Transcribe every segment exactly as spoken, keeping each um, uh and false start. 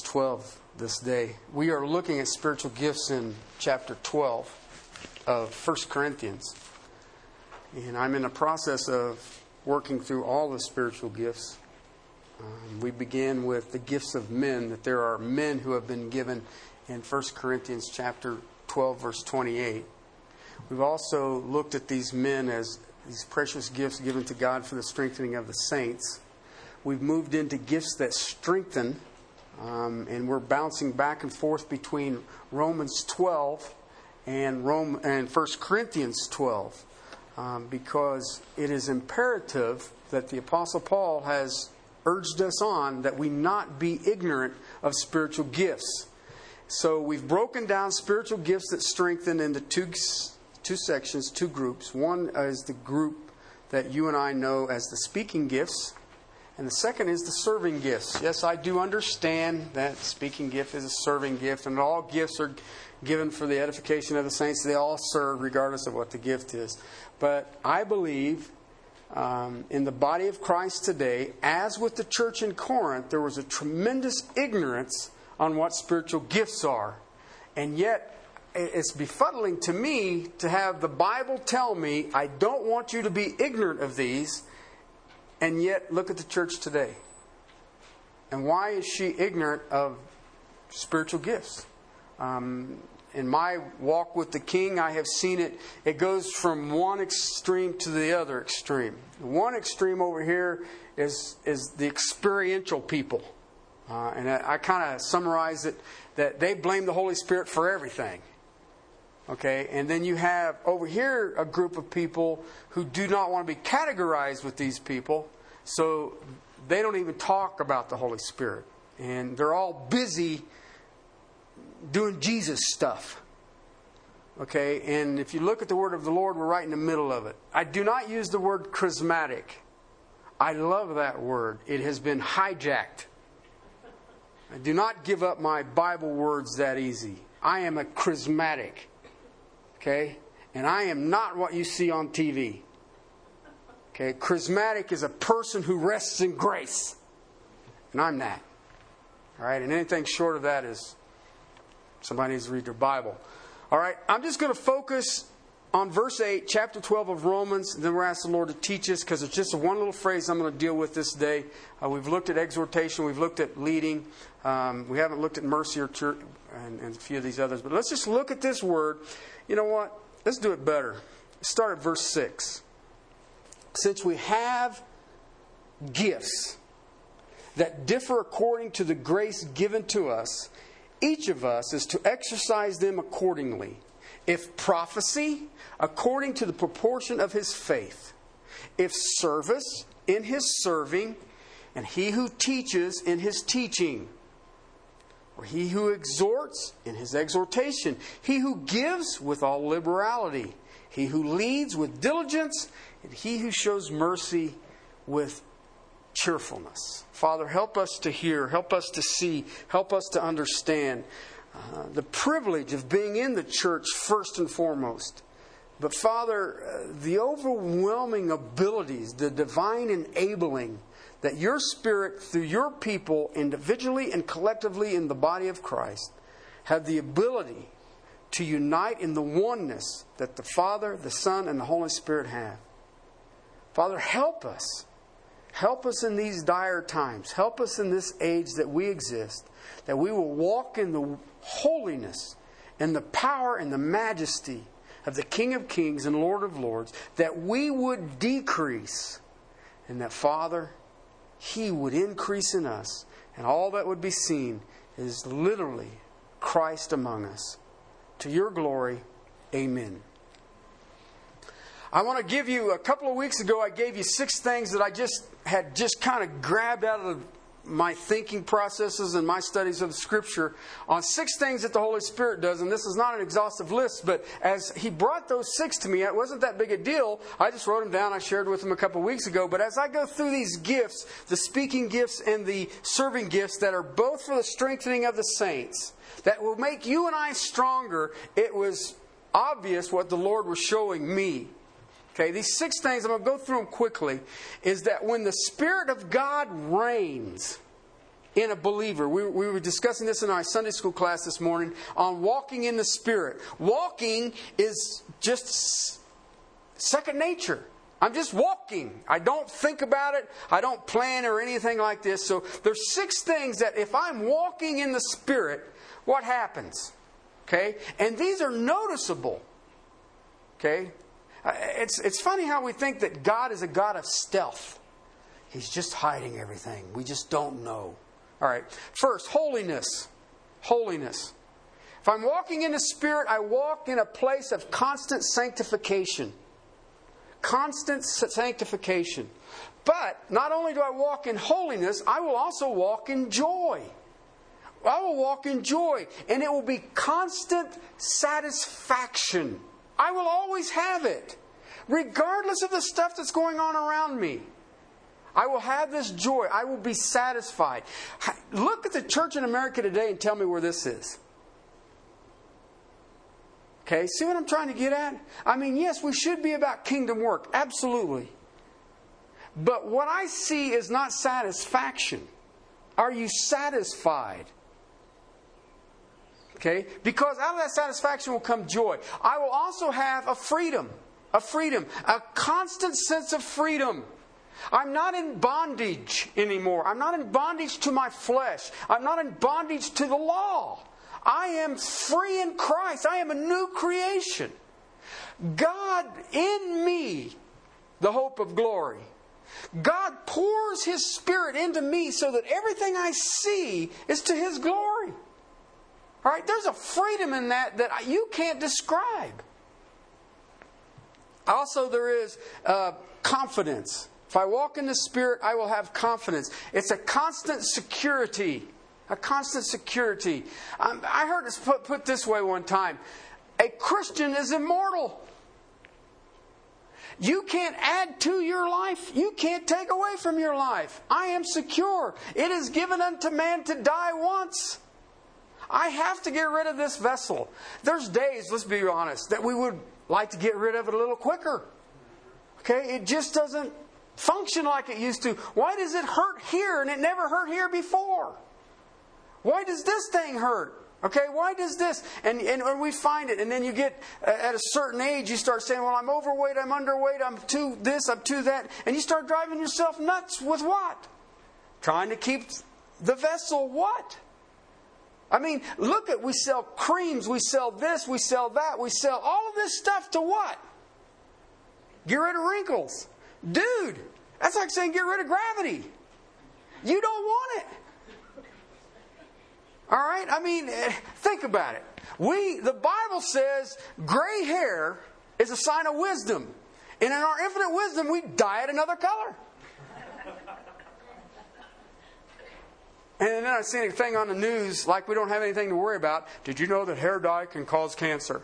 Corinthians twelve this day. We are looking at spiritual gifts in chapter twelve of First Corinthians. And I'm in the process of working through all the spiritual gifts. Um, we began with the gifts of men, that there are men who have been given in First Corinthians chapter twelve, verse twenty-eight. We've also looked at these men as these precious gifts given to God for the strengthening of the saints. We've moved into gifts that strengthen, um, and we're bouncing back and forth between Romans twelve and Rome and First Corinthians twelve, um, because it is imperative that the Apostle Paul has urged us on that we not be ignorant of spiritual gifts. So we've broken down spiritual gifts that strengthen into two two sections, two groups. One is the group that you and I know as the speaking gifts, and the second is the serving gifts. Yes, I do understand that speaking gift is a serving gift, and all gifts are given for the edification of the saints. They all serve regardless of what the gift is. But I believe um, in the body of Christ today, as with the church in Corinth, there was a tremendous ignorance on what spiritual gifts are. And yet, it's befuddling to me to have the Bible tell me, I don't want you to be ignorant of these, and yet look at the church today. And why is she ignorant of spiritual gifts? Um, in my walk with the King, I have seen it. It goes from one extreme to the other extreme. One extreme over here is, is the experiential people. Uh, and I, I kind of summarize it that they blame the Holy Spirit for everything. Okay, and then you have over here a group of people who do not want to be categorized with these people, so they don't even talk about the Holy Spirit. And they're all busy doing Jesus stuff. Okay, and if you look at the word of the Lord, we're right in the middle of it. I do not use the word charismatic. I love that word. It has been hijacked. I do not give up my Bible words that easy. I am a charismatic. Okay? And I am not what you see on T V. Okay? Charismatic is a person who rests in grace. And I'm that. All right? And anything short of that is somebody needs to read their Bible. All right? I'm just going to focus on verse eight, chapter twelve of Romans. And then we're asking the Lord to teach us because it's just one little phrase I'm going to deal with this day. Uh, we've looked at exhortation. We've looked at leading. Um, we haven't looked at mercy or church and, and a few of these others. But let's just look at this word. You know what? Let's do it better. Start at verse six. Since we have gifts that differ according to the grace given to us, each of us is to exercise them accordingly. If prophecy, according to the proportion of his faith. If service, in his serving. And he who teaches, in his teaching. Or he who exhorts, in his exhortation. He who gives, with all liberality. He who leads, with diligence. And he who shows mercy, with cheerfulness. Father, help us to hear. Help us to see. Help us to understand. Uh, the privilege of being in the church first and foremost. But Father, uh, the overwhelming abilities, the divine enabling that your Spirit through your people individually and collectively in the body of Christ have the ability to unite in the oneness that the Father, the Son, and the Holy Spirit have. Father, help us. Help us in these dire times. Help us in this age that we exist, that we will walk in the holiness and the power and the majesty of the King of Kings and Lord of Lords, that we would decrease and that, Father, He would increase in us. And all that would be seen is literally Christ among us. To your glory, amen. I want to give you, a couple of weeks ago, I gave you six things that I just had just kind of grabbed out of my thinking processes and my studies of the Scripture on six things that the Holy Spirit does. And this is not an exhaustive list, but as He brought those six to me, it wasn't that big a deal. I just wrote them down. I shared with them a couple of weeks ago. But as I go through these gifts, the speaking gifts and the serving gifts that are both for the strengthening of the saints, that will make you and I stronger, it was obvious what the Lord was showing me. Okay, these six things, I'm going to go through them quickly, is that when the Spirit of God reigns, in a believer. We, we were discussing this in our Sunday school class this morning on walking in the Spirit. Walking is just second nature. I'm just walking. I don't think about it. I don't plan or anything like this. So there's six things that if I'm walking in the Spirit, what happens? Okay? And these are noticeable. Okay? It's, it's funny how we think that God is a God of stealth. He's just hiding everything. We just don't know. All right. First, holiness. Holiness. If I'm walking in the Spirit, I walk in a place of constant sanctification. Constant sanctification. But not only do I walk in holiness, I will also walk in joy. I will walk in joy, and it will be constant satisfaction. I will always have it, regardless of the stuff that's going on around me. I will have this joy. I will be satisfied. Look at the church in America today and tell me where this is. Okay, see what I'm trying to get at? I mean, yes, we should be about kingdom work. Absolutely. But what I see is not satisfaction. Are you satisfied? Okay, because out of that satisfaction will come joy. I will also have a freedom, a freedom, a constant sense of freedom. I'm not in bondage anymore. I'm not in bondage to my flesh. I'm not in bondage to the law. I am free in Christ. I am a new creation. God in me, the hope of glory. God pours His Spirit into me so that everything I see is to His glory. All right, there's a freedom in that that you can't describe. Also, there is uh, confidence. If I walk in the Spirit, I will have confidence. It's a constant security. A constant security. Um, I heard it put, put this way one time. A Christian is immortal. You can't add to your life. You can't take away from your life. I am secure. It is given unto man to die once. I have to get rid of this vessel. There's days, let's be honest, that we would like to get rid of it a little quicker. Okay? It just doesn't function like it used to. Why does it hurt here and it never hurt here before? Why does this thing hurt? Okay, why does this? And, and and we find it. And then you get at a certain age, you start saying, well, I'm overweight, I'm underweight, I'm too this, I'm too that. And you start driving yourself nuts with what? Trying to keep the vessel what? I mean, look at, we sell creams, we sell this, we sell that, we sell all of this stuff to what? Get rid of wrinkles. Dude, that's like saying get rid of gravity. You don't want it. All right? I mean, think about it. We, the Bible says gray hair is a sign of wisdom. And in our infinite wisdom, we dye it another color. And then I seen a thing on the news like we don't have anything to worry about. Did you know that hair dye can cause cancer?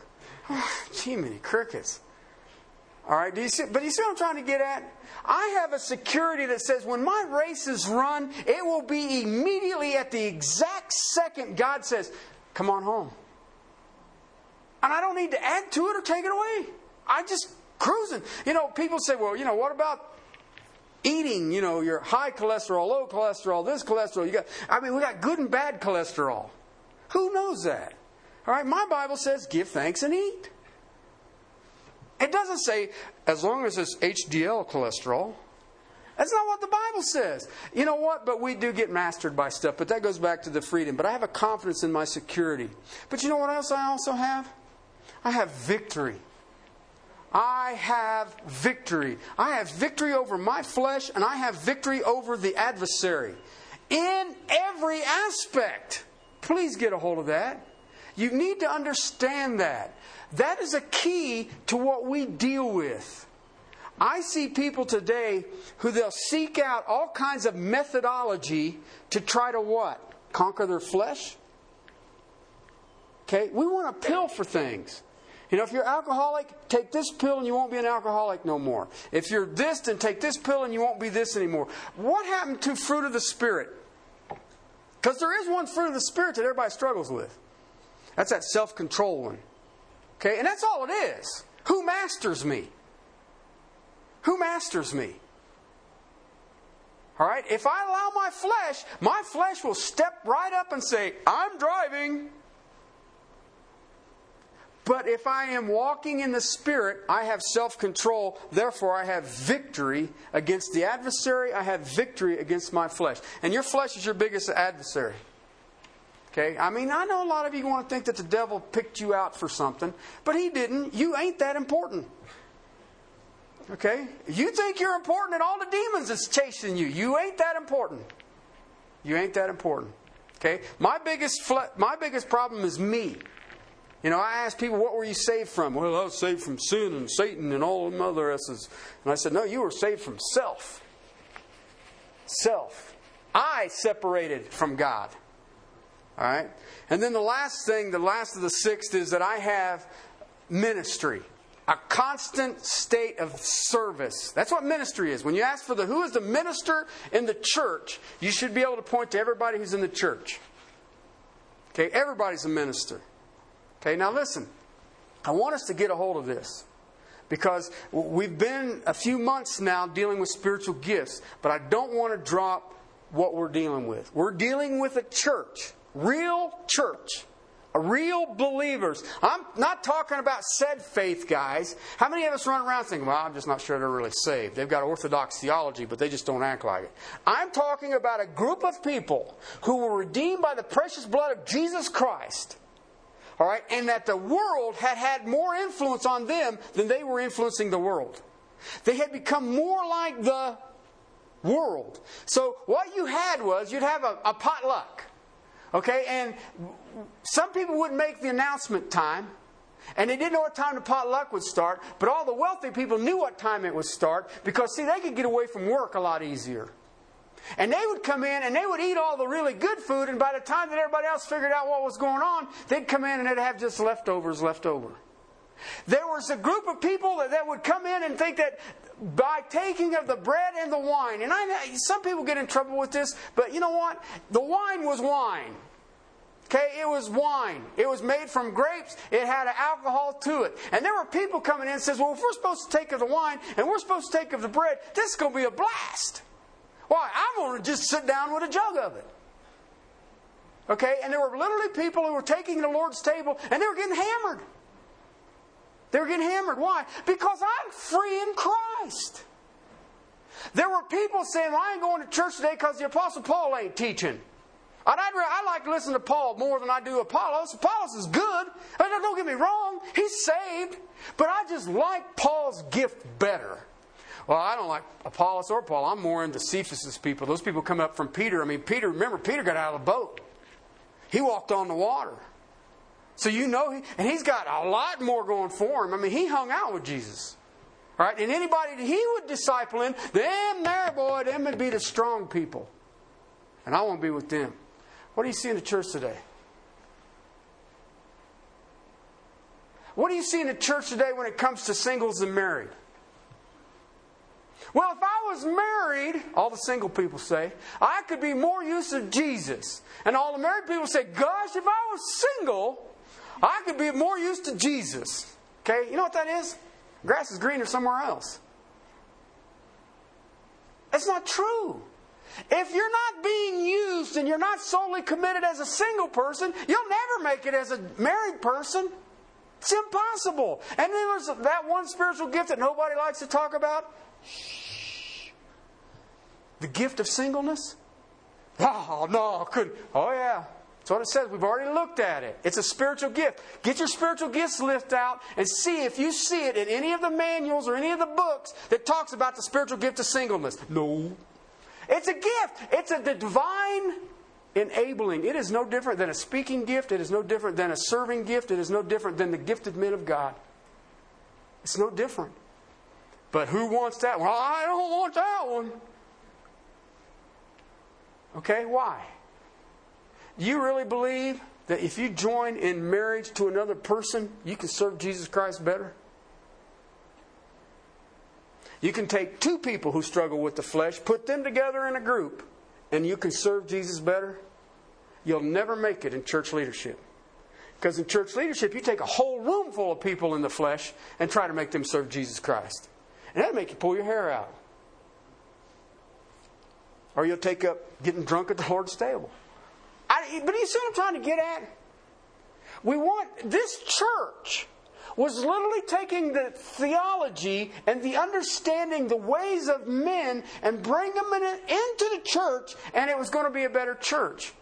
Oh, gee, many crickets. All right, do you see? But you see what I'm trying to get at? I have a security that says when my race is run, it will be immediately at the exact second God says, come on home. And I don't need to add to it or take it away. I just cruising. You know, people say, well, you know, what about eating? You know, your high cholesterol, low cholesterol, this cholesterol. You got. I mean, we got good and bad cholesterol. Who knows that? All right, my Bible says give thanks and eat. It doesn't say, as long as it's H D L cholesterol. That's not what the Bible says. You know what? But we do get mastered by stuff. But that goes back to the freedom. But I have a confidence in my security. But you know what else I also have? I have victory. I have victory. I have victory over my flesh, and I have victory over the adversary. In every aspect. Please get a hold of that. You need to understand that. That is a key to what we deal with. I see people today who they'll seek out all kinds of methodology to try to what? Conquer their flesh? Okay, we want a pill for things. You know, if you're alcoholic, take this pill and you won't be an alcoholic no more. If you're this, then take this pill and you won't be this anymore. What happened to fruit of the Spirit? Because there is one fruit of the Spirit that everybody struggles with. That's that self-control one. Okay, and that's all it is. Who masters me? Who masters me? All right? If I allow my flesh, my flesh will step right up and say, I'm driving. But if I am walking in the Spirit, I have self-control. Therefore, I have victory against the adversary. I have victory against my flesh. And your flesh is your biggest adversary. Okay? I mean, I know a lot of you want to think that the devil picked you out for something, but he didn't. You ain't that important. Okay? You think you're important and all the demons is chasing you. You ain't that important. You ain't that important. Okay? My biggest fle- my biggest problem is me. You know, I ask people, what were you saved from? Well, I was saved from sin and Satan and all them other S's. And I said, no, you were saved from self. Self. I separated from God. All right? And then the last thing, the last of the sixth, is that I have ministry. A constant state of service. That's what ministry is. When you ask for the who is the minister in the church, you should be able to point to everybody who's in the church. Okay? Everybody's a minister. Okay, now listen, I want us to get a hold of this because we've been a few months now dealing with spiritual gifts, but I don't want to drop what we're dealing with. We're dealing with a church, real church, a real believers. I'm not talking about said faith guys. How many of us run around thinking, well, I'm just not sure they're really saved. They've got orthodox theology, but they just don't act like it. I'm talking about a group of people who were redeemed by the precious blood of Jesus Christ. All right, and that the world had had more influence on them than they were influencing the world. They had become more like the world. So what you had was you'd have a, a potluck, okay? And some people wouldn't make the announcement time, and they didn't know what time the potluck would start, but all the wealthy people knew what time it would start because, see, they could get away from work a lot easier. And they would come in and they would eat all the really good food, and by the time that everybody else figured out what was going on, they'd come in and they'd have just leftovers left over. There was a group of people that, that would come in and think that by taking of the bread and the wine, and I know some people get in trouble with this, but you know what? The wine was wine. Okay, it was wine. It was made from grapes. It had an alcohol to it. And there were people coming in and says, well, if we're supposed to take of the wine and we're supposed to take of the bread, this is going to be a blast. Why? I'm going to just sit down with a jug of it. Okay? And there were literally people who were taking the Lord's table and they were getting hammered. They were getting hammered. Why? Because I'm free in Christ. There were people saying, well, I ain't going to church today because the Apostle Paul ain't teaching. And I'd, I like to listen to Paul more than I do Apollos. Apollos is good. I mean, don't get me wrong. He's saved. But I just like Paul's gift better. Well, I don't like Apollos or Paul. I'm more into Cephas's people. Those people come up from Peter. I mean, Peter, remember, Peter got out of the boat. He walked on the water. So you know, he, and he's got a lot more going for him. I mean, he hung out with Jesus. All right? And anybody that he would disciple in, them there, boy, them would be the strong people. And I want to be with them. What do you see in the church today? What do you see in the church today when it comes to singles and married? Well, if I was married, all the single people say, I could be more use of Jesus. And all the married people say, gosh, if I was single, I could be more use to Jesus. Okay, you know what that is? Grass is greener somewhere else. That's not true. If you're not being used and you're not solely committed as a single person, you'll never make it as a married person. It's impossible. And then there's that one spiritual gift that nobody likes to talk about. The gift of singleness? Oh, no, I couldn't. Oh, yeah. That's what it says. We've already looked at it. It's a spiritual gift. Get your spiritual gifts list out and see if you see it in any of the manuals or any of the books that talks about the spiritual gift of singleness. No. It's a gift. It's a divine enabling. It is no different than a speaking gift. It is no different than a serving gift. It is no different than the gifted men of God. It's no different. But who wants that one? Well, I don't want that one. Okay, why? Do you really believe that if you join in marriage to another person, you can serve Jesus Christ better? You can take two people who struggle with the flesh, put them together in a group, and you can serve Jesus better? You'll never make it in church leadership. Because in church leadership, you take a whole room full of people in the flesh and try to make them serve Jesus Christ. And that'll make you pull your hair out. or you'll take up getting drunk at the Lord's table. I, but you see what I'm trying to get at? We want, this church was literally taking the theology and the understanding, the ways of men, and bring them in, into the church, and it was going to be a better church.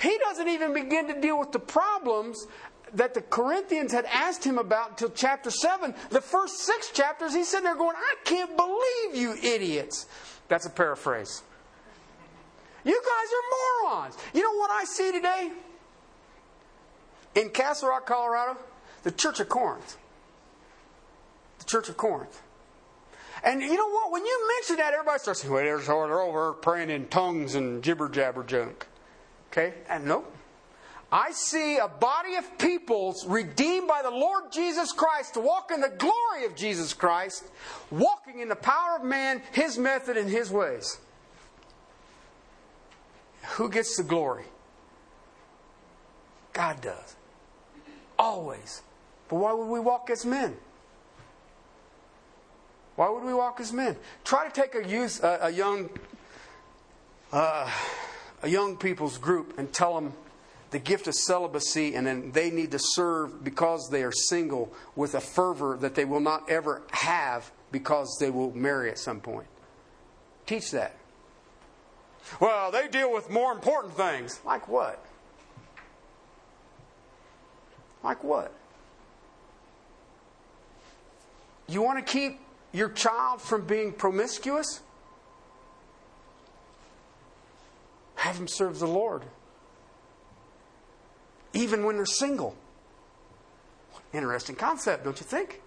He doesn't even begin to deal with the problems that the Corinthians had asked him about until chapter seven. The first six chapters, he's sitting there going, I can't believe you idiots. That's a paraphrase. You guys are morons. You know what I see today? In Castle Rock, Colorado, the Church of Corinth. The Church of Corinth. And you know what? When you mention that, everybody starts saying, well, there's all over praying in tongues and jibber jabber junk. Okay? And nope. I see a body of people redeemed by the Lord Jesus Christ to walk in the glory of Jesus Christ, walking in the power of man, His method, and His ways. Who gets the glory? God does. Always. But why would we walk as men? Why would we walk as men? Try to take a youth, uh, a young, uh, a young people's group and tell them the gift of celibacy, and then they need to serve because they are single with a fervor that they will not ever have because they will marry at some point. Teach that. Well, they deal with more important things. Like what? Like what? You want to keep your child from being promiscuous? Have them serve the Lord. Even when they're single. Interesting concept, don't you think?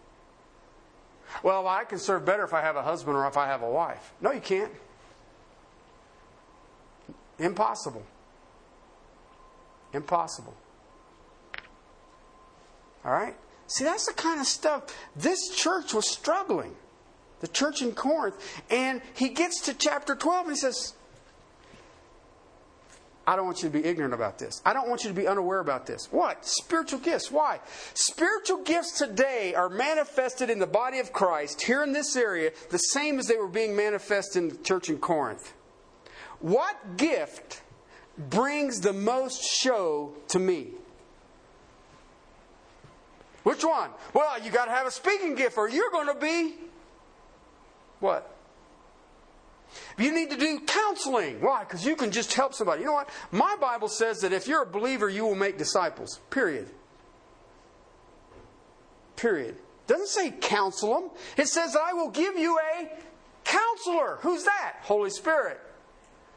Well, I can serve better if I have a husband or if I have a wife. No, you can't. Impossible. Impossible. All right? See, that's the kind of stuff. This church was struggling. The church in Corinth. And he gets to chapter twelve and he says, I don't want you to be ignorant about this. I don't want you to be unaware about this. What? Spiritual gifts. Why? Spiritual gifts today are manifested in the body of Christ here in this area the same as they were being manifested in the church in Corinth. What gift brings the most show to me? Which one? Well, you got to have a speaking gift or you're going to be what? You need to do counseling. Why? Because you can just help somebody. You know what? My Bible says that if you're a believer, you will make disciples. Period. Period. It doesn't say counsel them. It says that I will give you a counselor. Who's that? Holy Spirit.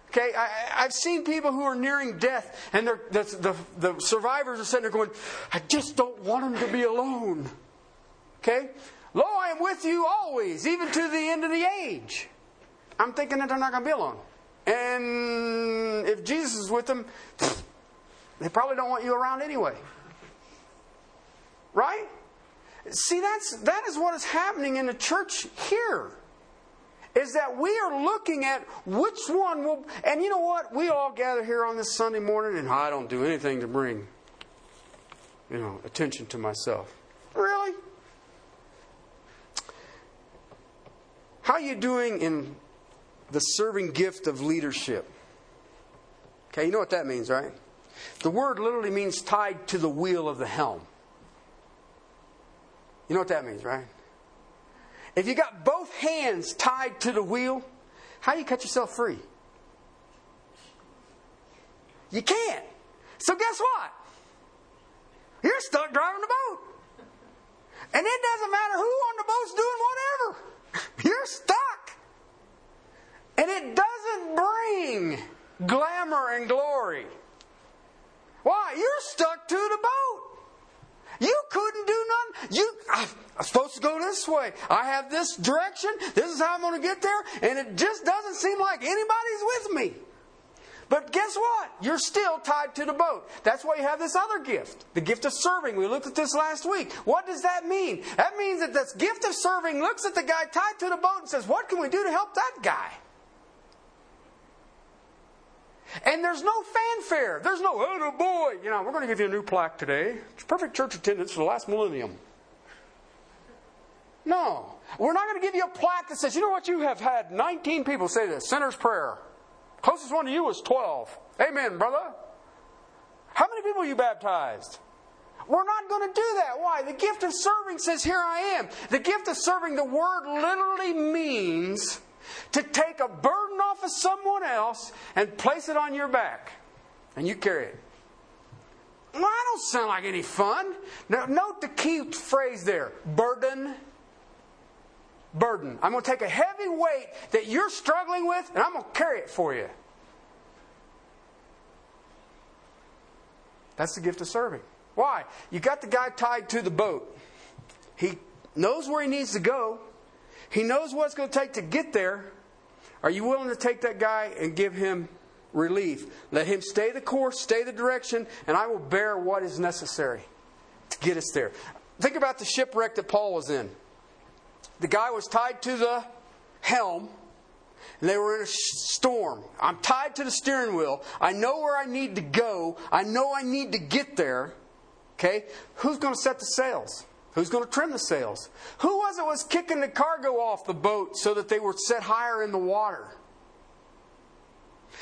Okay, I, I've seen people who are nearing death, and they're, the, the, the survivors are sitting there going, I just don't want them to be alone. Okay? Lo, I am with you always, even to the end of the age. I'm thinking that they're not going to be alone. And if Jesus is with them, they probably don't want you around anyway. Right? See, that's that is what is happening in the church here. Is that we are looking at which one will... And you know what? We all gather here on this Sunday morning and I don't do anything to bring, you know, attention to myself. Really? How are you doing in the serving gift of leadership? Okay, you know what that means, right? The word literally means tied to the wheel of the helm. You know what that means, right? If you got both hands tied to the wheel, how do you cut yourself free? You can't. So guess what? You're stuck driving the boat. And it doesn't matter who on the boat's doing whatever. You're stuck. And it doesn't bring glamour and glory. Why? You're stuck to the boat. You couldn't do nothing. You, I, I'm supposed to go this way. I have this direction. This is how I'm going to get there. And it just doesn't seem like anybody's with me. But guess what? You're still tied to the boat. That's why you have this other gift. The gift of serving. We looked at this last week. What does that mean? That means that this gift of serving looks at the guy tied to the boat and says, what can we do to help that guy? And there's no fanfare. There's no, oh boy, you know, we're going to give you a new plaque today. It's perfect church attendance for the last millennium. No. We're not going to give you a plaque that says, you know what, you have had nineteen people say this, sinner's prayer. Closest one to you was twelve. Amen, brother. How many people you baptized? We're not going to do that. Why? The gift of serving says, here I am. The gift of serving, the word literally means to take a burden off of someone else and place it on your back. And you carry it. Well, I don't sound like any fun. Now, note the key phrase there. Burden. Burden. I'm going to take a heavy weight that you're struggling with, and I'm going to carry it for you. That's the gift of serving. Why? You got the guy tied to the boat. He knows where he needs to go. He knows what it's going to take to get there. Are you willing to take that guy and give him relief? Let him stay the course, stay the direction, and I will bear what is necessary to get us there. Think about the shipwreck that Paul was in. The guy was tied to the helm, and they were in a storm. I'm tied to the steering wheel. I know where I need to go. I know I need to get there. Okay? Who's going to set the sails? Who's going to trim the sails? Who was it was kicking the cargo off the boat so that they were set higher in the water?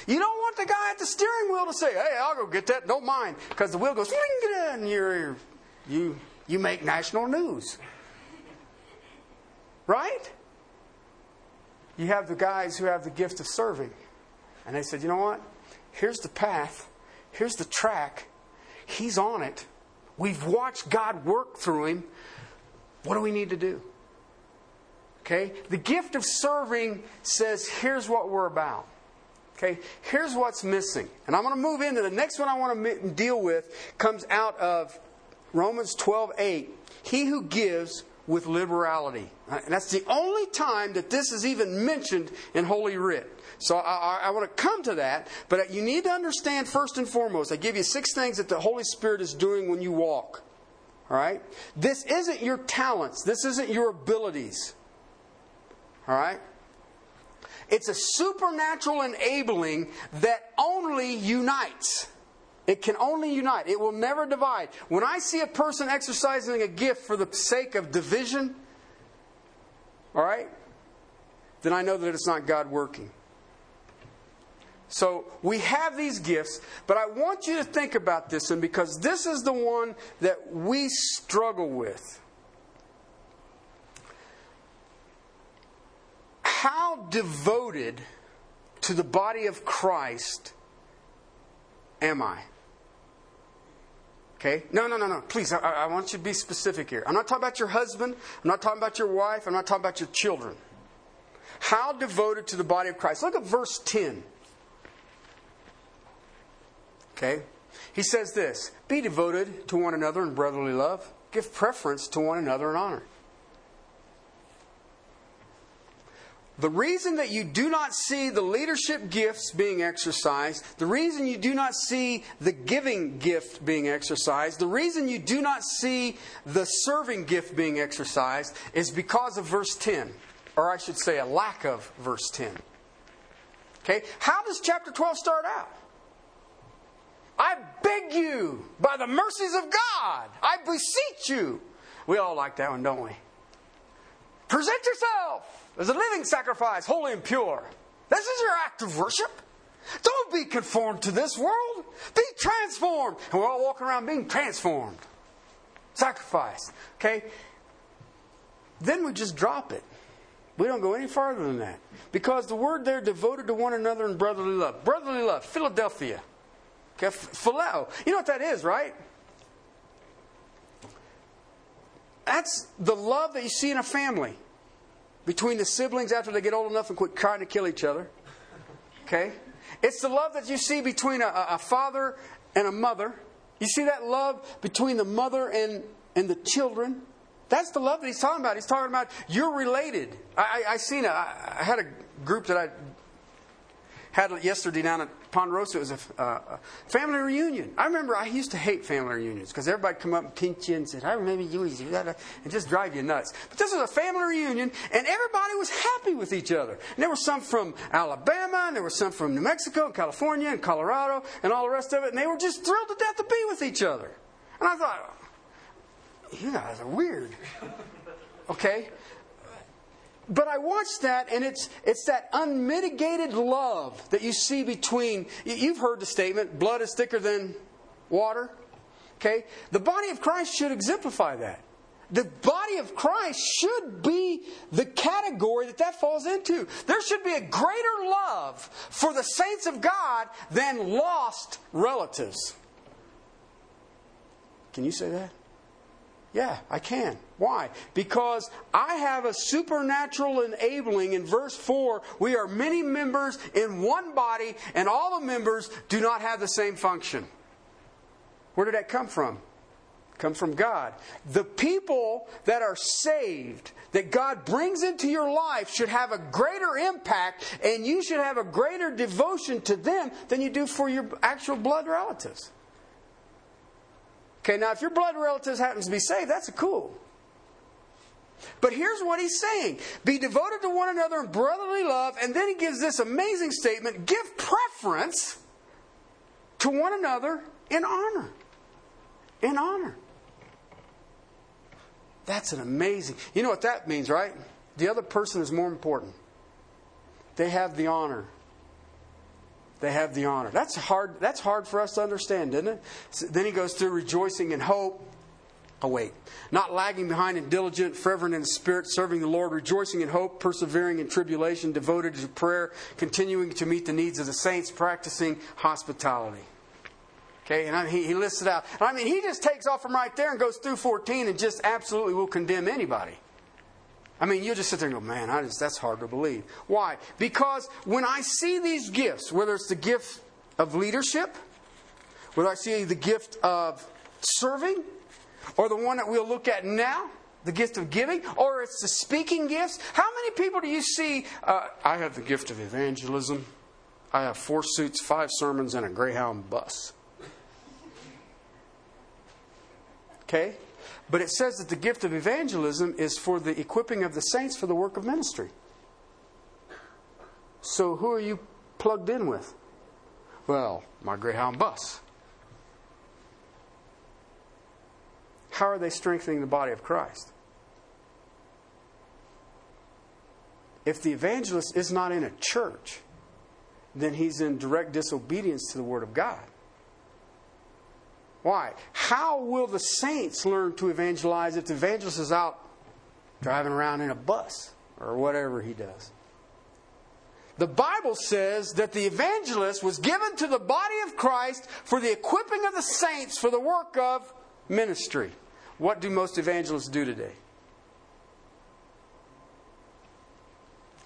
You don't want the guy at the steering wheel to say, hey, I'll go get that, don't mind. Because the wheel goes, and you're, you, you make national news. Right? You have the guys who have the gift of serving. And they said, you know what? Here's the path. Here's the track. He's on it. We've watched God work through him. What do we need to do? Okay? The gift of serving says, here's what we're about. Okay, here's what's missing. And I'm going to move into the next one I want to deal with comes out of Romans twelve eight. He who gives with liberality. And that's the only time that this is even mentioned in Holy Writ. So I, I, I want to come to that, but you need to understand first and foremost, I give you six things that the Holy Spirit is doing when you walk. All right? This isn't your talents. This isn't your abilities. All right? It's a supernatural enabling that only unites. It can only unite. It will never divide. When I see a person exercising a gift for the sake of division, all right, then I know that it's not God working. So we have these gifts, but I want you to think about this one because this is the one that we struggle with. How devoted to the body of Christ am I? Okay? No, no, no, no. Please, I, I want you to be specific here. I'm not talking about your husband. I'm not talking about your wife. I'm not talking about your children. How devoted to the body of Christ? Look at verse ten. Okay? He says this, be devoted to one another in brotherly love. Give preference to one another in honor. The reason that you do not see the leadership gifts being exercised, the reason you do not see the giving gift being exercised, the reason you do not see the serving gift being exercised is because of verse ten. Or I should say a lack of verse ten. Okay? How does chapter twelve start out? I beg you by the mercies of God, I beseech you. We all like that one, don't we? Present yourself as a living sacrifice, holy and pure. This is your act of worship. Don't be conformed to this world. Be transformed. And we're all walking around being transformed. Sacrifice. Okay? Then we just drop it. We don't go any farther than that. Because the word there, devoted to one another in brotherly love. Brotherly love. Philadelphia. Okay? Phileo. You know what that is, right? That's the love that you see in a family. Between the siblings after they get old enough and quit trying to kill each other. Okay? It's the love that you see between a, a father and a mother. You see that love between the mother and, and the children. That's the love that he's talking about. He's talking about you're related. I, I, I seen a, I had a group that I had yesterday down at Ponderosa. It was a, a family reunion. I remember I used to hate family reunions because everybody come up and pinch you and said, I remember you, you gotta, and just drive you nuts. But this was a family reunion, and everybody was happy with each other. And there were some from Alabama, and there were some from New Mexico, and California, and Colorado, and all the rest of it. And they were just thrilled to death to be with each other. And I thought, you guys are weird. Okay? But I watched that, and it's it's that unmitigated love that you see between... You've heard the statement, blood is thicker than water. Okay? The body of Christ should exemplify that. The body of Christ should be the category that that falls into. There should be a greater love for the saints of God than lost relatives. Can you say that? Yeah, I can. Why? Because I have a supernatural enabling. In verse four, we are many members in one body, and all the members do not have the same function. Where did that come from? It comes from God. The people that are saved, that God brings into your life, should have a greater impact, and you should have a greater devotion to them than you do for your actual blood relatives. Okay, now if your blood relatives happens to be saved, that's cool. But here's what he's saying. Be devoted to one another in brotherly love. And then he gives this amazing statement. Give preference to one another in honor. In honor. That's an amazing... You know what that means, right? The other person is more important. They have the honor. They have the honor. That's hard, that's hard for us to understand, isn't it? So then he goes through rejoicing in hope. Oh, wait. Not lagging behind in diligent, fervent in spirit, serving the Lord, rejoicing in hope, persevering in tribulation, devoted to prayer, continuing to meet the needs of the saints, practicing hospitality. Okay, and I mean, he, he lists it out. I mean, he just takes off from right there and goes through fourteen and just absolutely will condemn anybody. I mean, you'll just sit there and go, man, I just, that's hard to believe. Why? Because when I see these gifts, whether it's the gift of leadership, whether I see the gift of serving, or the one that we'll look at now, the gift of giving, or it's the speaking gifts. How many people do you see, uh, I have the gift of evangelism, I have four suits, five sermons, and a Greyhound bus. Okay? But it says that the gift of evangelism is for the equipping of the saints for the work of ministry. So who are you plugged in with? Well, my Greyhound bus. How are they strengthening the body of Christ? If the evangelist is not in a church, then he's in direct disobedience to the Word of God. Why? How will the saints learn to evangelize if the evangelist is out driving around in a bus or whatever he does? The Bible says that the evangelist was given to the body of Christ for the equipping of the saints for the work of ministry. What do most evangelists do today?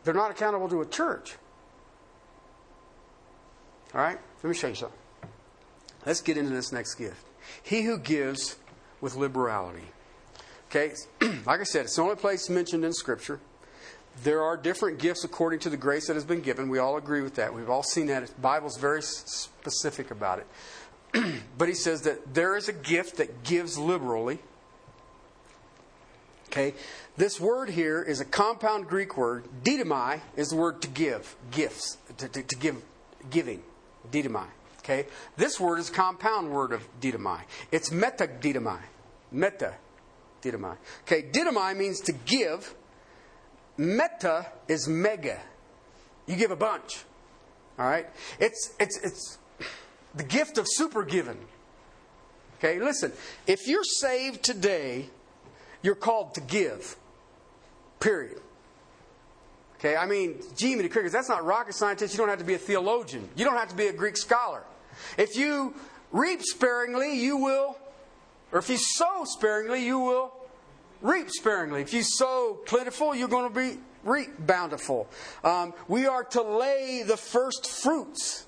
They're not accountable to a church. All right? Let me show you something. Let's get into this next gift. He who gives with liberality. Okay, like I said, it's the only place mentioned in Scripture. There are different gifts according to the grace that has been given. We all agree with that. We've all seen that. The Bible's very specific about it. But he says that there is a gift that gives liberally. Okay, this word here is a compound Greek word. Didymai is the word to give, gifts, to, to, to give, giving, didymai. Okay, this word is a compound word of didymai. It's metadidymai. Meta didymai. Okay, didymai means to give. Meta is mega. You give a bunch. All right? It's it's it's the gift of super giving. Okay, listen. If you're saved today, you're called to give. Period. Okay, I mean, gee, many crickets, that's not rocket scientist. You don't have to be a theologian. You don't have to be a Greek scholar. If you reap sparingly, you will, or if you sow sparingly, you will reap sparingly. If you sow plentiful, you're going to be reap bountiful. Um, we are to lay the first fruits.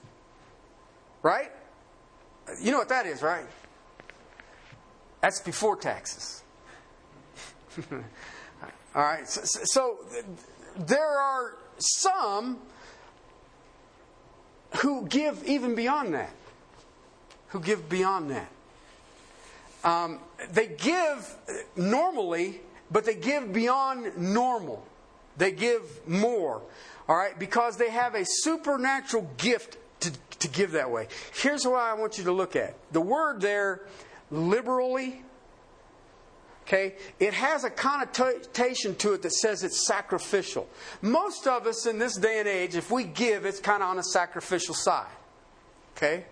Right? You know what that is, right? That's before taxes. All right, so... so there are some who give even beyond that. Who give beyond that. Um, they give normally, but they give beyond normal. They give more. All right? Because they have a supernatural gift to, to give that way. Here's what I want you to look at. The word there, liberally. Okay? It has a connotation to it that says it's sacrificial. Most of us in this day and age, if we give, it's kind of on a sacrificial side. Okay?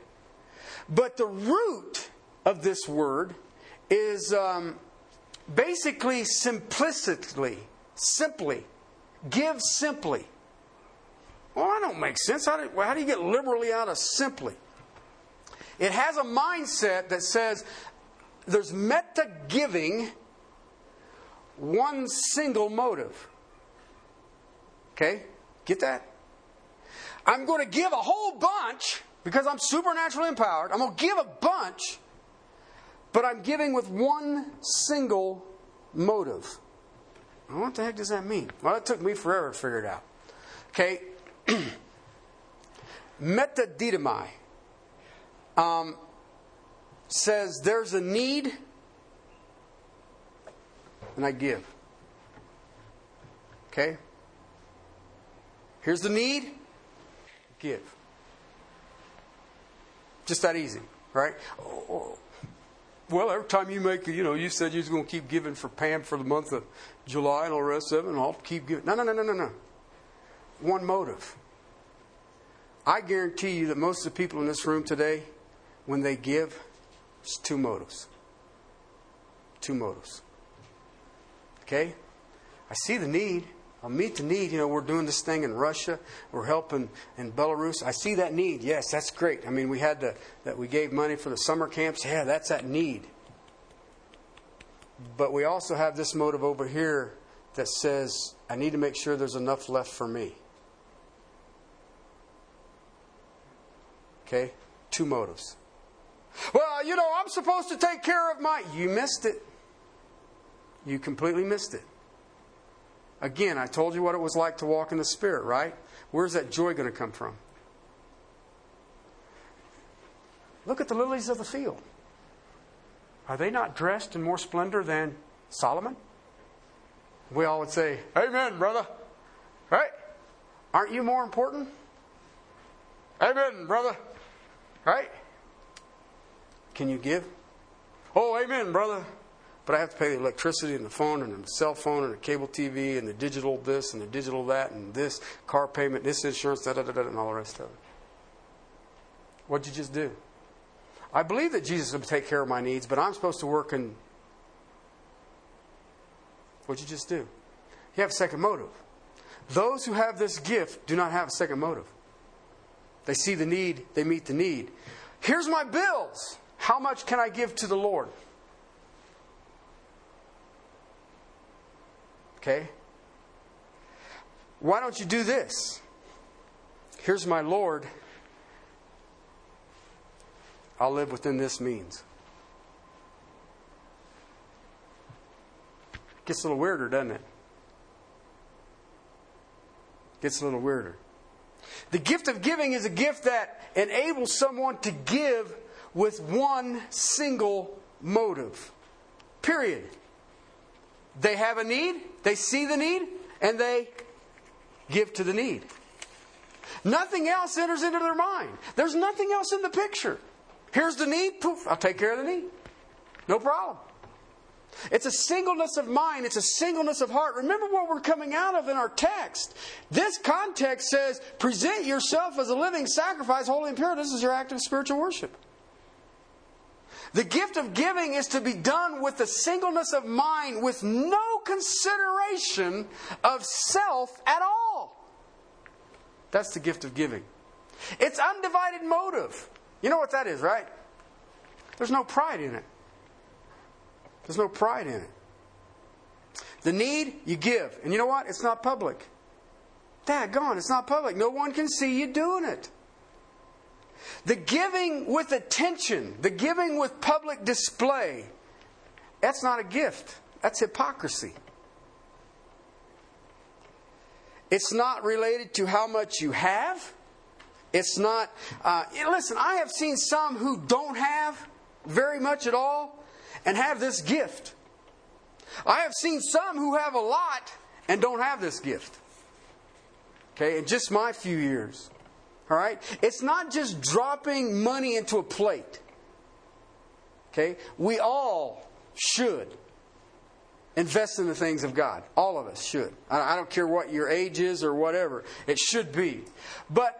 But the root of this word is um, basically simplicity. Simply. Give simply. Well, that don't make sense. How do, how do you get liberally out of simply? It has a mindset that says there's meta giving, one single motive. Okay? Get that? I'm going to give a whole bunch because I'm supernaturally empowered. I'm going to give a bunch, but I'm giving with one single motive. Well, what the heck does that mean? Well, it took me forever to figure it out. Okay? Metadidomai um, says there's a need and I give. Okay? Here's the need. Give. Just that easy, right? Oh, oh. Well, every time you make, you know, you said you was going to keep giving for Pam for the month of July and all the rest of it, and I'll keep giving. No, no, no, no, no, no. One motive. I guarantee you that most of the people in this room today, when they give, it's two motives. Two motives. Okay? I see the need. I'll meet the need. You know, we're doing this thing in Russia. We're helping in Belarus. I see that need. Yes, that's great. I mean, we had the, that we gave money for the summer camps. Yeah, that's that need. But we also have this motive over here that says, I need to make sure there's enough left for me. Okay? Two motives. Well, you know, I'm supposed to take care of my... You missed it. You completely missed it. Again, I told you what it was like to walk in the Spirit, right? Where's that joy going to come from? Look at the lilies of the field. Are they not dressed in more splendor than Solomon? We all would say, amen, brother. Right? Aren't you more important? Amen, brother. Right? Can you give? Oh, amen, brother. But I have to pay the electricity and the phone and the cell phone and the cable T V and the digital this and the digital that and this car payment, this insurance, da da da da, and all the rest of it. What'd you just do? I believe that Jesus will take care of my needs, but I'm supposed to work in. What'd you just do? You have a second motive. Those who have this gift do not have a second motive. They see the need, they meet the need. Here's my bills. How much can I give to the Lord? Okay? Why don't you do this? Here's my Lord. I'll live within this means. Gets a little weirder, doesn't it? Gets a little weirder. The gift of giving is a gift that enables someone to give with one single motive. Period. They have a need, they see the need, and they give to the need. Nothing else enters into their mind. There's nothing else in the picture. Here's the need, poof, I'll take care of the need. No problem. It's a singleness of mind, it's a singleness of heart. Remember what we're coming out of in our text. This context says, present yourself as a living sacrifice, holy and pure. This is your act of spiritual worship. The gift of giving is to be done with the singleness of mind, with no consideration of self at all. That's the gift of giving. It's undivided motive. You know what that is, right? There's no pride in it. There's no pride in it. The need, you give. And you know what? It's not public. Daggone, it's not public. No one can see you doing it. The giving with attention, the giving with public display, that's not a gift. That's hypocrisy. It's not related to how much you have. It's not... Uh, listen, I have seen some who don't have very much at all and have this gift. I have seen some who have a lot and don't have this gift. Okay, in just my few years. All right? It's not just dropping money into a plate. Okay? We all should Invest in the things of God. All of us should. I don't care what your age is or whatever. It should be. But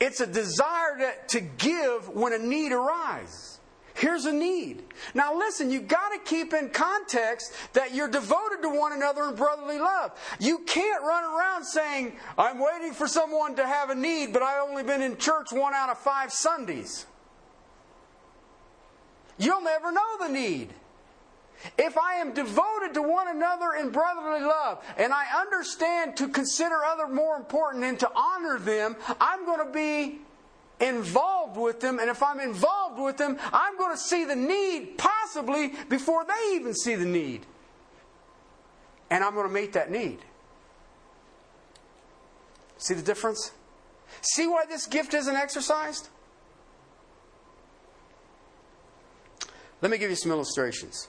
it's a desire to, to give when a need arises. Here's a need. Now listen, you've got to keep in context that you're devoted to one another in brotherly love. You can't run around saying, I'm waiting for someone to have a need, but I've only been in church one out of five Sundays. You'll never know the need. If I am devoted to one another in brotherly love, and I understand to consider other more important and to honor them, I'm going to be involved with them. And if I'm involved with them, I'm going to see the need possibly before they even see the need. And I'm going to meet that need. See the difference? See why this gift isn't exercised? Let me give you some illustrations.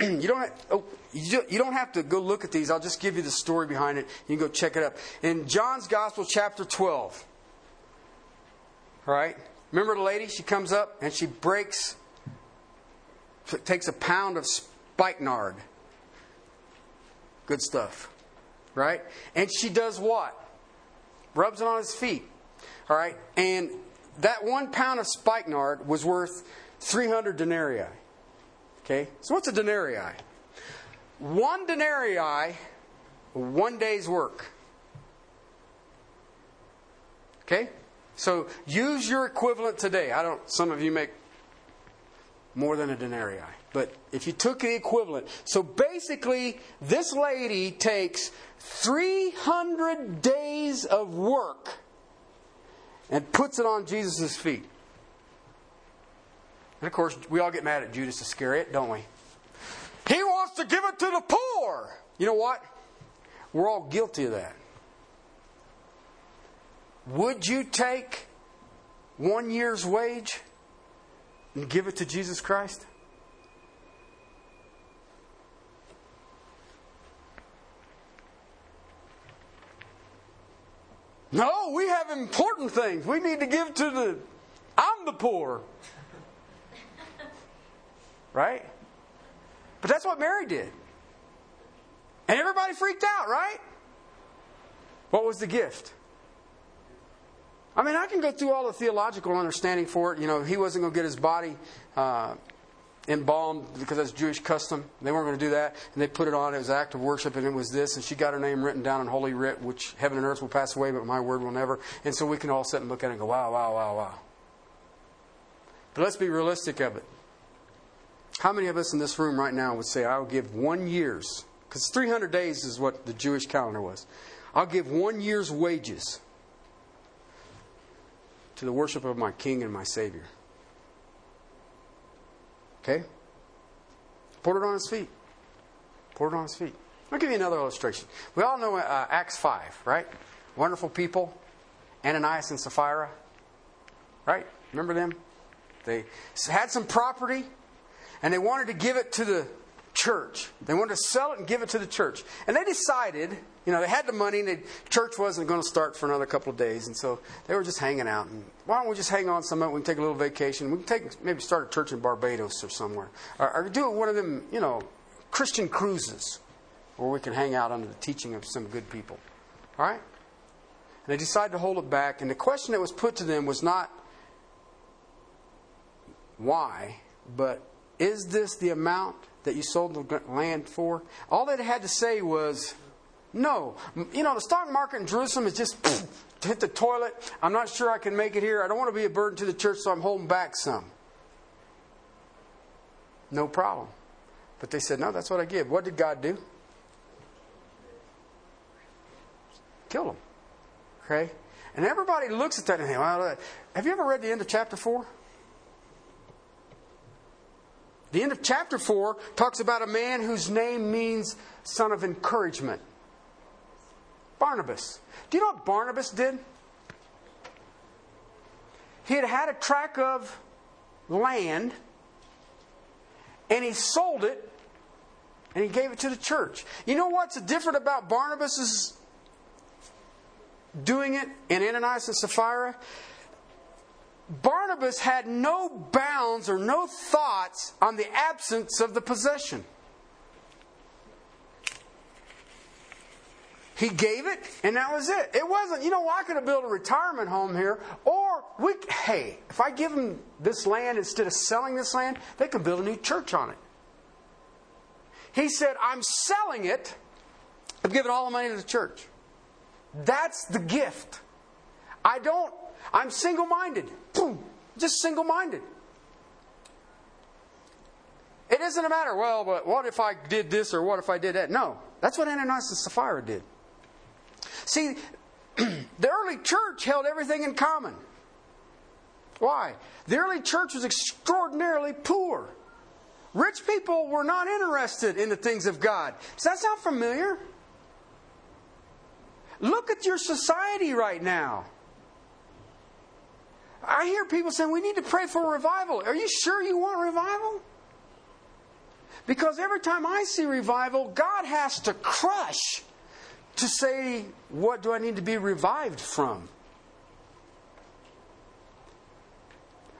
You don't, have, oh, you don't have to go look at these. I'll just give you the story behind it. You can go check it up. In John's Gospel, chapter twelve. All right? Remember the lady? She comes up and she breaks, takes a pound of spikenard. Good stuff. Right? And she does what? Rubs it on his feet. All right? And that one pound of spikenard was worth three hundred denarii. Okay, so what's a denarii? One denarii, one day's work. Okay, so use your equivalent today. I don't. Some of you make more than a denarii, but if you took the equivalent, so basically, this lady takes three hundred days of work and puts it on Jesus' feet. And of course, we all get mad at Judas Iscariot, don't we? He wants to give it to the poor. You know what? We're all guilty of that. Would you take one year's wage and give it to Jesus Christ? No, we have important things. We need to give to the... I'm the poor. Right? But that's what Mary did. And everybody freaked out, right? What was the gift? I mean, I can go through all the theological understanding for it. You know, he wasn't going to get his body uh, embalmed because that's Jewish custom. They weren't going to do that. And they put it on. It was an act of worship, and it was this. And she got her name written down in Holy Writ, which heaven and earth will pass away, but my word will never. And so we can all sit and look at it and go, wow, wow, wow, wow. But let's be realistic of it. How many of us in this room right now would say, I'll give one year's, because three hundred days is what the Jewish calendar was. I'll give one year's wages to the worship of my King and my Savior. Okay? Put it on his feet. Put it on his feet. I'll give you another illustration. We all know uh, Acts five, right? Wonderful people. Ananias and Sapphira. Right? Remember them? They had some property. And they wanted to give it to the church. They wanted to sell it and give it to the church. And they decided, you know, they had the money and the church wasn't going to start for another couple of days. And so they were just hanging out. And why don't we just hang on some of it? We can take a little vacation. We can take maybe start a church in Barbados or somewhere. Or, or do one of them, you know, Christian cruises where we can hang out under the teaching of some good people. All right? And they decided to hold it back. And the question that was put to them was not why, but is this the amount that you sold the land for? All they had to say was, no. You know, the stock market in Jerusalem is just pfft, hit the toilet. I'm not sure I can make it here. I don't want to be a burden to the church, so I'm holding back some. No problem. But they said, no, that's what I give. What did God do? Killed them. Okay? And everybody looks at that and thinks, have you ever read the end of chapter four? The end of chapter four talks about a man whose name means son of encouragement. Barnabas. Do you know what Barnabas did? He had had a tract of land, and he sold it, and he gave it to the church. You know what's different about Barnabas' doing it and Ananias and Sapphira? Barnabas had no bounds or no thoughts on the absence of the possession. He gave it, and that was it. It wasn't, you know, I could have built a retirement home here, or, we. hey, if I give them this land instead of selling this land, they can build a new church on it. He said, I'm selling it. I've given all the money to the church. That's the gift. I don't, I'm single-minded. Boom. Just single-minded. It isn't a matter, well, but what if I did this or what if I did that? No. That's what Ananias and Sapphira did. See, the early church held everything in common. Why? The early church was extraordinarily poor. Rich people were not interested in the things of God. Does that sound familiar? Look at your society right now. I hear people saying, we need to pray for revival. Are you sure you want revival? Because every time I see revival, God has to crush to say, what do I need to be revived from?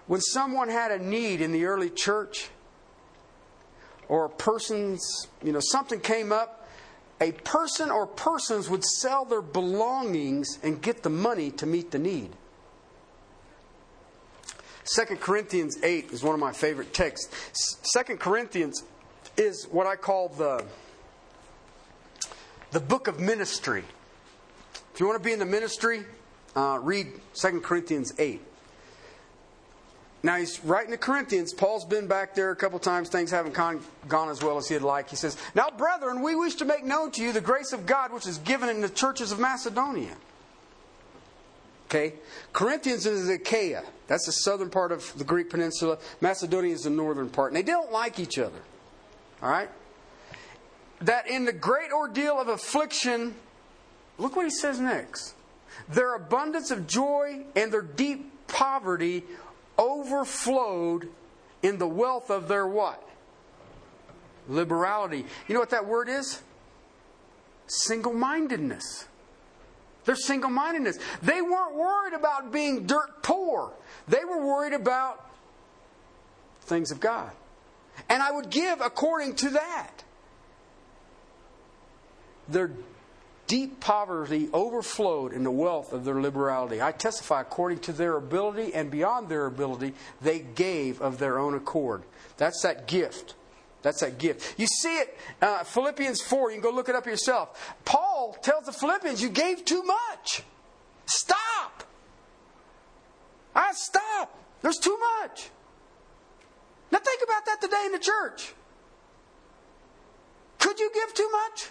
When someone had a need in the early church, or persons, you know, something came up, a person or persons would sell their belongings and get the money to meet the need. Second Corinthians eight is one of my favorite texts. Second Corinthians is what I call the, the book of ministry. If you want to be in the ministry, uh, read Second Corinthians eight. Now, he's writing to Corinthians. Paul's been back there a couple times. Things haven't con- gone as well as he'd like. He says, now, brethren, we wish to make known to you the grace of God which is given in the churches of Macedonia. Okay? Corinthians is Achaea. That's the southern part of the Greek peninsula. Macedonia is the northern part. And they don't like each other. All right? That in the great ordeal of affliction, look what he says next. Their abundance of joy and their deep poverty overflowed in the wealth of their what? Liberality. You know what that word is? Single-mindedness. Their single-mindedness. They weren't worried about being dirt poor. They were worried about things of God. And I would give according to that. Their deep poverty overflowed in the wealth of their liberality. I testify according to their ability and beyond their ability, they gave of their own accord. That's that gift. That's that gift. You see it, uh, Philippians four. You can go look it up yourself. Paul tells the Philippians, you gave too much. Stop. I stop. There's too much. Now think about that today in the church. Could you give too much?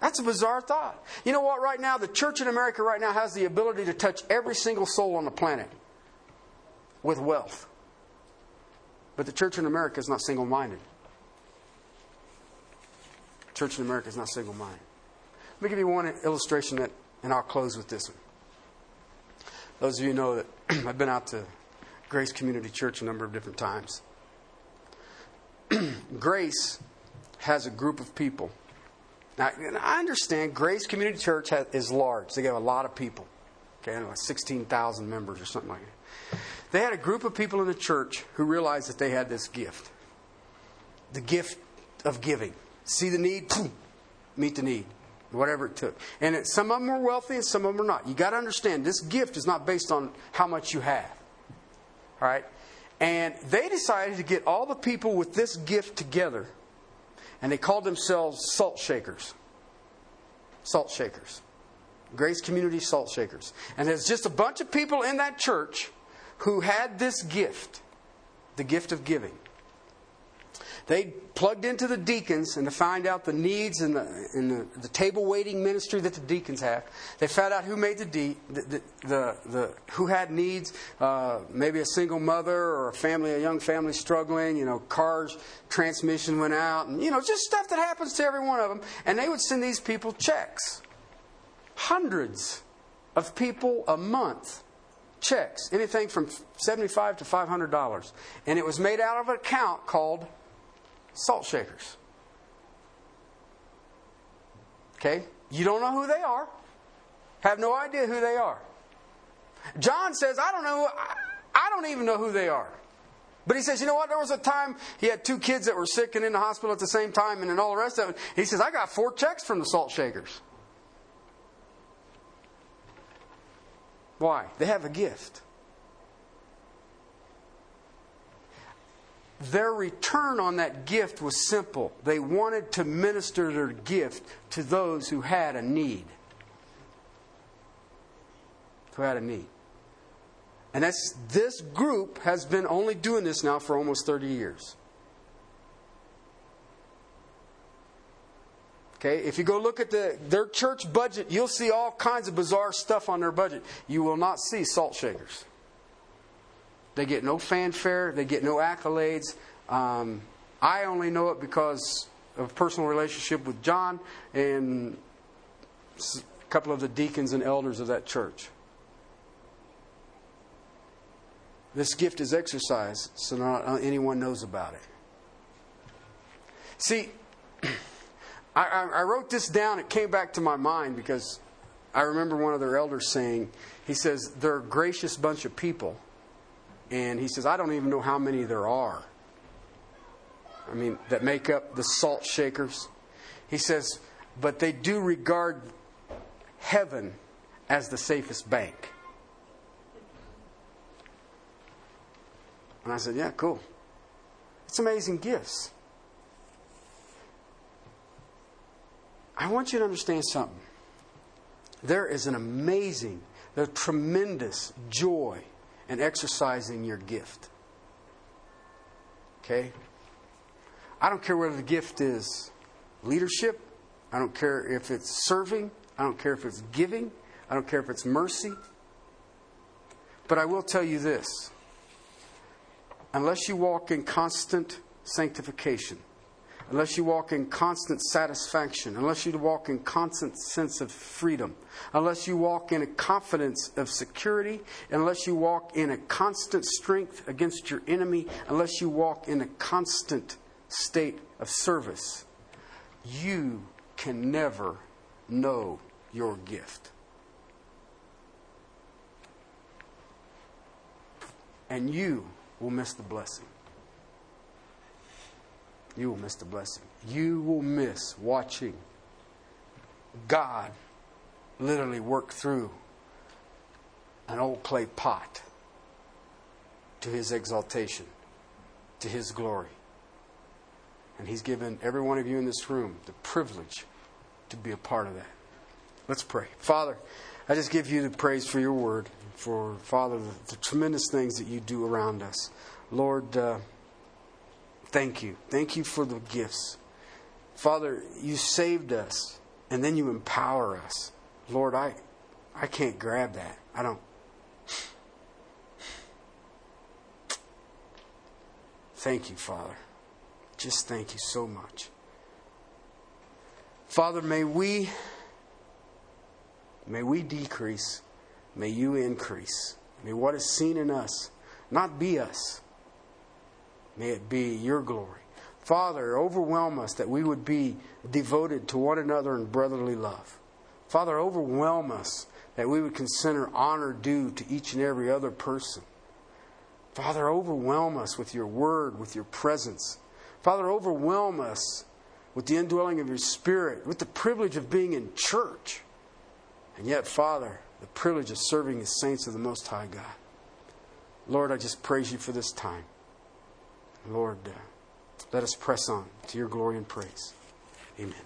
That's a bizarre thought. You know what? Right now, the church in America right now has the ability to touch every single soul on the planet with wealth. But the church in America is not single-minded. The church in America is not single-minded. Let me give you one illustration, that, and I'll close with this one. Those of you know that I've been out to Grace Community Church a number of different times. Grace has a group of people. Now, I understand Grace Community Church has, is large. They have a lot of people. Okay, I don't know, like sixteen thousand members or something like that. They had a group of people in the church who realized that they had this gift. The gift of giving. See the need, boom, meet the need. Whatever it took. And it, some of them were wealthy and some of them were not. You got to understand, this gift is not based on how much you have. All right? And they decided to get all the people with this gift together. And they called themselves Salt Shakers. Salt Shakers. Grace Community Salt Shakers. And there's just a bunch of people in that church who had this gift. The gift of giving. They plugged into the deacons and to find out the needs and the, and the, the table waiting ministry that the deacons have. They found out who made the de- the, the, the, the who had needs, uh, maybe a single mother or a family, a young family struggling. You know, cars transmission went out, and you know, just stuff that happens to every one of them. And they would send these people checks, hundreds of people a month. Checks, anything from seventy-five to five hundred dollars, and it was made out of an account called Salt Shakers. Okay? You don't know who they are. Have no idea who they are. John says, I don't know. I don't even know who they are. But he says, you know what? There was a time he had two kids that were sick and in the hospital at the same time, and then all the rest of it. He says, I got four checks from the salt shakers. Why? They have a gift. Their return on that gift was simple. They wanted to minister their gift to those who had a need. Who had a need. And that's, this group has been only doing this now for almost thirty years. Okay, if you go look at the, their church budget, you'll see all kinds of bizarre stuff on their budget. You will not see salt shakers. They get no fanfare. They get no accolades. Um, I only know it because of personal relationship with John and a couple of the deacons and elders of that church. This gift is exercised so not anyone knows about it. See, I, I wrote this down. It came back to my mind because I remember one of their elders saying, he says, they're a gracious bunch of people. And he says, I don't even know how many there are. I mean, that make up the salt shakers. He says, but they do regard heaven as the safest bank. And I said, yeah, cool. It's amazing gifts. I want you to understand something. There is an amazing, the tremendous joy in exercising your gift. Okay? I don't care whether the gift is leadership. I don't care if it's serving. I don't care if it's giving. I don't care if it's mercy. But I will tell you this. Unless you walk in constant sanctification, unless you walk in constant satisfaction, unless you walk in constant sense of freedom, unless you walk in a confidence of security, unless you walk in a constant strength against your enemy, unless you walk in a constant state of service, you can never know your gift. And you will miss the blessing. You will miss the blessing. You will miss watching God literally work through an old clay pot to His exaltation, to His glory. And He's given every one of you in this room the privilege to be a part of that. Let's pray. Father, I just give you the praise for your word, for, Father, the, the tremendous things that you do around us. Lord, uh, thank you. Thank you for the gifts. Father, you saved us, and then you empower us. Lord, I, I can't grab that. I don't. Thank you, Father. Just thank you so much. Father, may we... May we decrease. May you increase. May what is seen in us not be us. May it be your glory. Father, overwhelm us that we would be devoted to one another in brotherly love. Father, overwhelm us that we would consider honor due to each and every other person. Father, overwhelm us with your word, with your presence. Father, overwhelm us with the indwelling of your Spirit, with the privilege of being in church. And yet, Father, the privilege of serving the saints of the Most High God. Lord, I just praise you for this time. Lord, uh, let us press on to your glory and praise. Amen.